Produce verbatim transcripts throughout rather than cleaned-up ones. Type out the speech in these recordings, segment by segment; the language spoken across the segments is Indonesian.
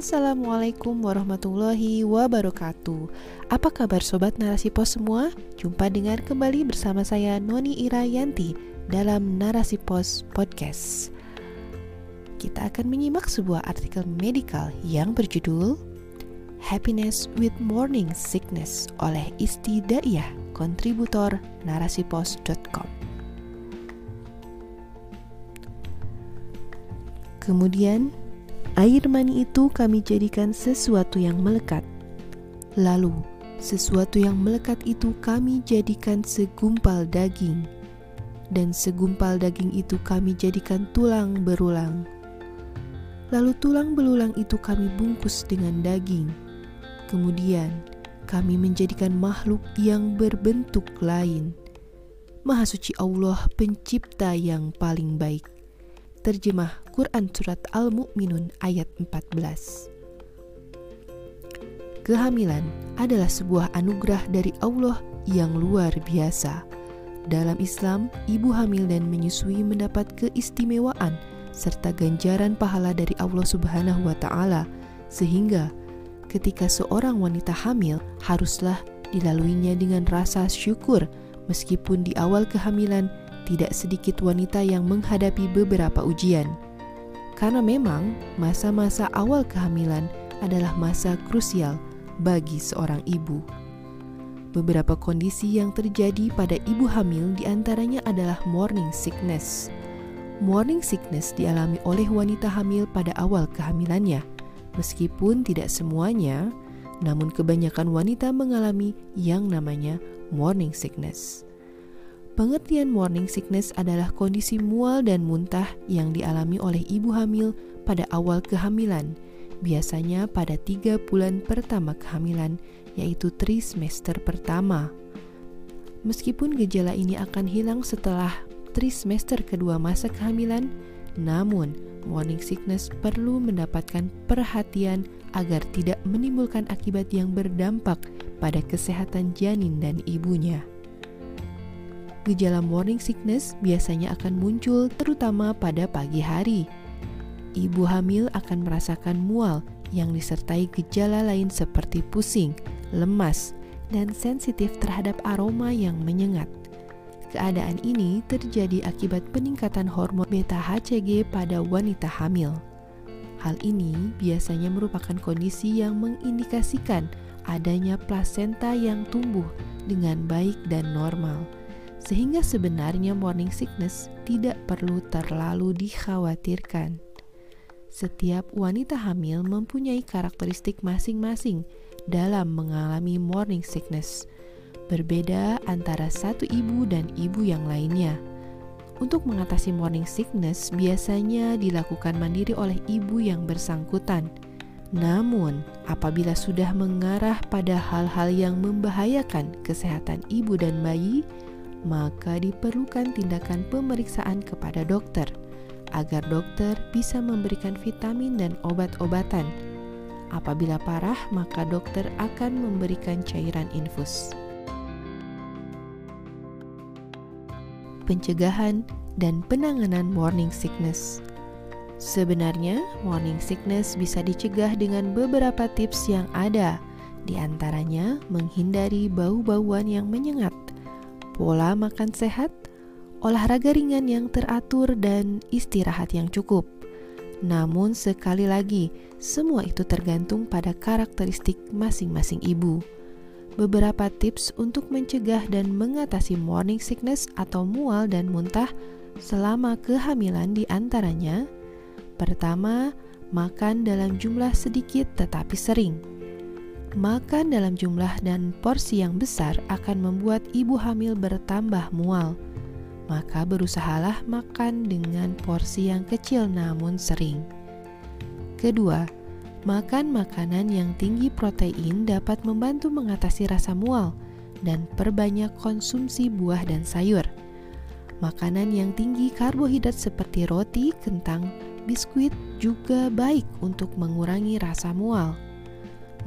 Assalamualaikum warahmatullahi wabarakatuh. Apa kabar Sobat Narasipos semua? Jumpa dengan kembali bersama saya Noni Ira Yanti dalam Narasipos Podcast. Kita akan menyimak sebuah artikel medikal yang berjudul Happiness with Morning Sickness oleh Isty Da'iyah, kontributor narasipos dot com. Kemudian air mani itu kami jadikan sesuatu yang melekat. Lalu, sesuatu yang melekat itu kami jadikan segumpal daging. Dan segumpal daging itu kami jadikan tulang berulang. Lalu tulang berulang itu kami bungkus dengan daging. Kemudian, kami menjadikan makhluk yang berbentuk lain. Maha suci Allah, pencipta yang paling baik. Terjemah Quran Surat Al-Mu'minun ayat empat belas. Kehamilan adalah sebuah anugerah dari Allah yang luar biasa. Dalam Islam, ibu hamil dan menyusui mendapat keistimewaan serta ganjaran pahala dari Allah Subhanahu wa Ta'ala, sehingga ketika seorang wanita hamil haruslah dilaluinya dengan rasa syukur, meskipun di awal kehamilan tidak sedikit wanita yang menghadapi beberapa ujian. Karena memang masa-masa awal kehamilan adalah masa krusial bagi seorang ibu. Beberapa kondisi yang terjadi pada ibu hamil diantaranya adalah morning sickness. Morning sickness dialami oleh wanita hamil pada awal kehamilannya. Meskipun tidak semuanya, namun kebanyakan wanita mengalami yang namanya morning sickness. Pengertian morning sickness adalah kondisi mual dan muntah yang dialami oleh ibu hamil pada awal kehamilan, biasanya pada tiga bulan pertama kehamilan, yaitu trimester pertama. Meskipun gejala ini akan hilang setelah trimester kedua masa kehamilan, namun morning sickness perlu mendapatkan perhatian agar tidak menimbulkan akibat yang berdampak pada kesehatan janin dan ibunya. Gejala morning sickness biasanya akan muncul terutama pada pagi hari. Ibu hamil akan merasakan mual yang disertai gejala lain seperti pusing, lemas, dan sensitif terhadap aroma yang menyengat. Keadaan ini terjadi akibat peningkatan hormon beta H C G pada wanita hamil. Hal ini biasanya merupakan kondisi yang mengindikasikan adanya plasenta yang tumbuh dengan baik dan normal. Sehingga sebenarnya morning sickness tidak perlu terlalu dikhawatirkan. Setiap wanita hamil mempunyai karakteristik masing-masing dalam mengalami morning sickness, berbeda antara satu ibu dan ibu yang lainnya. Untuk mengatasi morning sickness biasanya dilakukan mandiri oleh ibu yang bersangkutan. Namun, apabila sudah mengarah pada hal-hal yang membahayakan kesehatan ibu dan bayi, maka diperlukan tindakan pemeriksaan kepada dokter agar dokter bisa memberikan vitamin dan obat-obatan. Apabila parah, maka dokter akan memberikan cairan infus. Pencegahan dan penanganan morning sickness. Sebenarnya, morning sickness bisa dicegah dengan beberapa tips yang ada, di antaranya menghindari bau-bauan yang menyengat, pola makan sehat, olahraga ringan yang teratur, dan istirahat yang cukup. Namun sekali lagi, semua itu tergantung pada karakteristik masing-masing ibu. Beberapa tips untuk mencegah dan mengatasi morning sickness atau mual dan muntah selama kehamilan diantaranya: pertama, makan dalam jumlah sedikit tetapi sering. Makan dalam jumlah dan porsi yang besar akan membuat ibu hamil bertambah mual. Maka berusahalah makan dengan porsi yang kecil namun sering. Kedua, makan makanan yang tinggi protein dapat membantu mengatasi rasa mual dan perbanyak konsumsi buah dan sayur. Makanan yang tinggi karbohidrat seperti roti, kentang, biskuit juga baik untuk mengurangi rasa mual.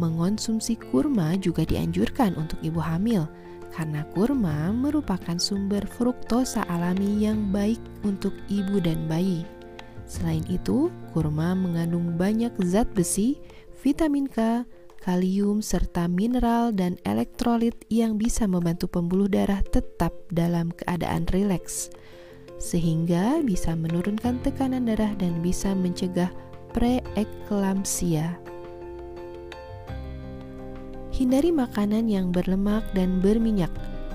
Mengonsumsi kurma juga dianjurkan untuk ibu hamil karena kurma merupakan sumber fruktosa alami yang baik untuk ibu dan bayi. Selain itu, kurma mengandung banyak zat besi, vitamin K, kalium, serta mineral dan elektrolit yang bisa membantu pembuluh darah tetap dalam keadaan rileks, sehingga bisa menurunkan tekanan darah dan bisa mencegah preeklamsia. Hindari makanan yang berlemak dan berminyak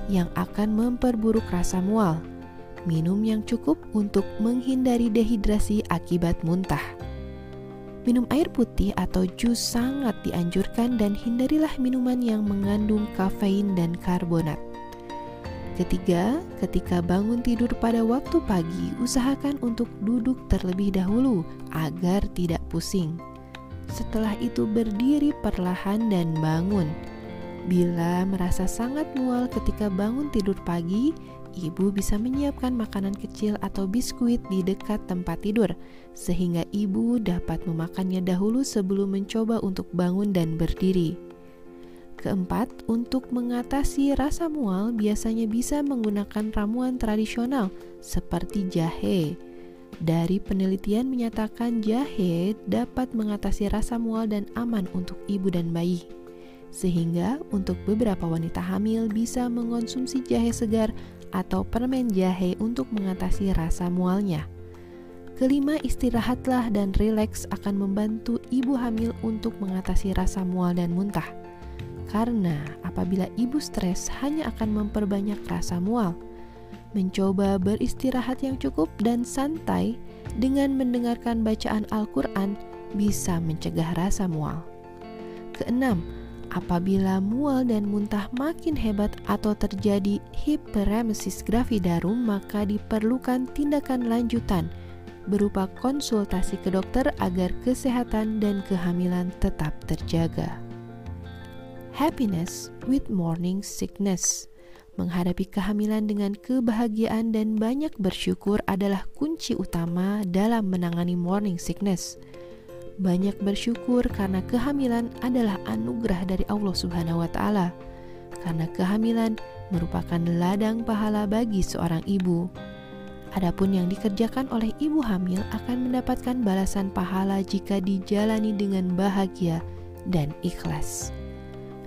yang akan memperburuk rasa mual. Minum yang cukup untuk menghindari dehidrasi akibat muntah. Minum air putih atau jus sangat dianjurkan dan hindarilah minuman yang mengandung kafein dan karbonat. Ketiga, ketika bangun tidur pada waktu pagi, usahakan untuk duduk terlebih dahulu agar tidak pusing. Setelah itu berdiri perlahan dan bangun. Bila merasa sangat mual ketika bangun tidur pagi, ibu bisa menyiapkan makanan kecil atau biskuit di dekat tempat tidur, sehingga ibu dapat memakannya dahulu sebelum mencoba untuk bangun dan berdiri. Keempat, untuk mengatasi rasa mual biasanya bisa menggunakan ramuan tradisional seperti jahe. Dari penelitian menyatakan jahe dapat mengatasi rasa mual dan aman untuk ibu dan bayi. Sehingga untuk beberapa wanita hamil bisa mengonsumsi jahe segar atau permen jahe untuk mengatasi rasa mualnya. Kelima, istirahatlah dan rileks akan membantu ibu hamil untuk mengatasi rasa mual dan muntah. Karena apabila ibu stres hanya akan memperbanyak rasa mual. Mencoba beristirahat yang cukup dan santai dengan mendengarkan bacaan Al-Quran bisa mencegah rasa mual. Keenam, apabila mual dan muntah makin hebat atau terjadi hiperemesis gravidarum, maka diperlukan tindakan lanjutan berupa konsultasi ke dokter agar kesehatan dan kehamilan tetap terjaga. Happiness with morning sickness. Menghadapi kehamilan dengan kebahagiaan dan banyak bersyukur adalah kunci utama dalam menangani morning sickness. Banyak bersyukur karena kehamilan adalah anugerah dari Allah Subhanahu wa Ta'ala. Karena kehamilan merupakan ladang pahala bagi seorang ibu. Adapun yang dikerjakan oleh ibu hamil akan mendapatkan balasan pahala jika dijalani dengan bahagia dan ikhlas.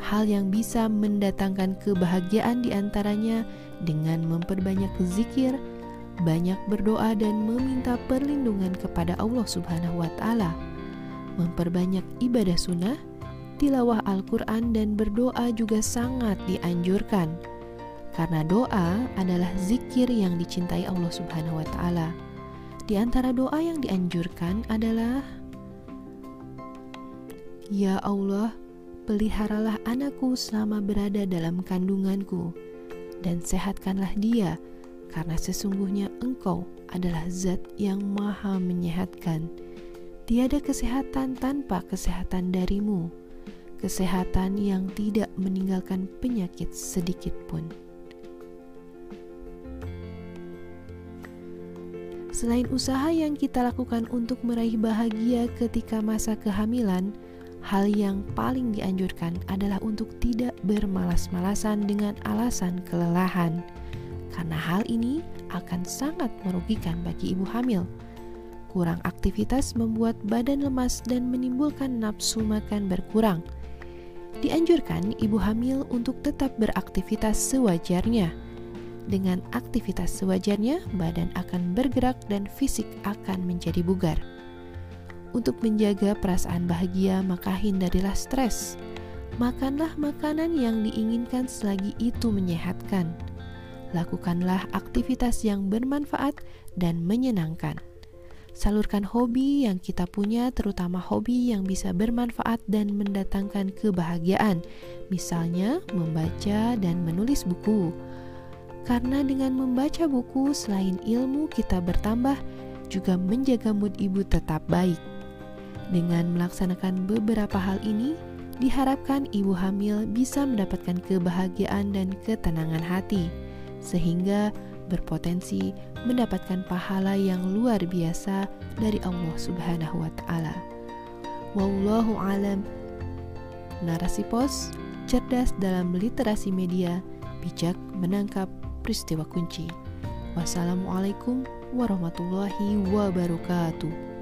Hal yang bisa mendatangkan kebahagiaan diantaranya dengan memperbanyak zikir, banyak berdoa dan meminta perlindungan kepada Allah Subhanahu wa Ta'ala. Memperbanyak ibadah sunnah, tilawah Al-Quran dan berdoa juga sangat dianjurkan. Karena doa adalah zikir yang dicintai Allah Subhanahu wa Ta'ala. Di antara doa yang dianjurkan adalah, "Ya Allah, peliharalah anakku selama berada dalam kandunganku, dan sehatkanlah dia, karena sesungguhnya Engkau adalah Zat yang Maha Menyehatkan. Tiada kesehatan tanpa kesehatan darimu, kesehatan yang tidak meninggalkan penyakit sedikit pun." Selain usaha yang kita lakukan untuk meraih bahagia ketika masa kehamilan, hal yang paling dianjurkan adalah untuk tidak bermalas-malasan dengan alasan kelelahan, karena hal ini akan sangat merugikan bagi ibu hamil. Kurang aktivitas membuat badan lemas dan menimbulkan nafsu makan berkurang. Dianjurkan ibu hamil untuk tetap beraktivitas sewajarnya. Dengan aktivitas sewajarnya, badan akan bergerak dan fisik akan menjadi bugar. Untuk menjaga perasaan bahagia, maka hindarilah stres. Makanlah makanan yang diinginkan selagi itu menyehatkan. Lakukanlah aktivitas yang bermanfaat dan menyenangkan. Salurkan hobi yang kita punya, terutama hobi yang bisa bermanfaat dan mendatangkan kebahagiaan. Misalnya, membaca dan menulis buku. Karena dengan membaca buku, selain ilmu kita bertambah, juga menjaga mood ibu tetap baik. Dengan melaksanakan beberapa hal ini, diharapkan ibu hamil bisa mendapatkan kebahagiaan dan ketenangan hati, sehingga berpotensi mendapatkan pahala yang luar biasa dari Allah Subhanahu wa Ta'ala. Wallahu alam. Narasipos, cerdas dalam literasi media, bijak menangkap peristiwa kunci. Wassalamualaikum warahmatullahi wabarakatuh.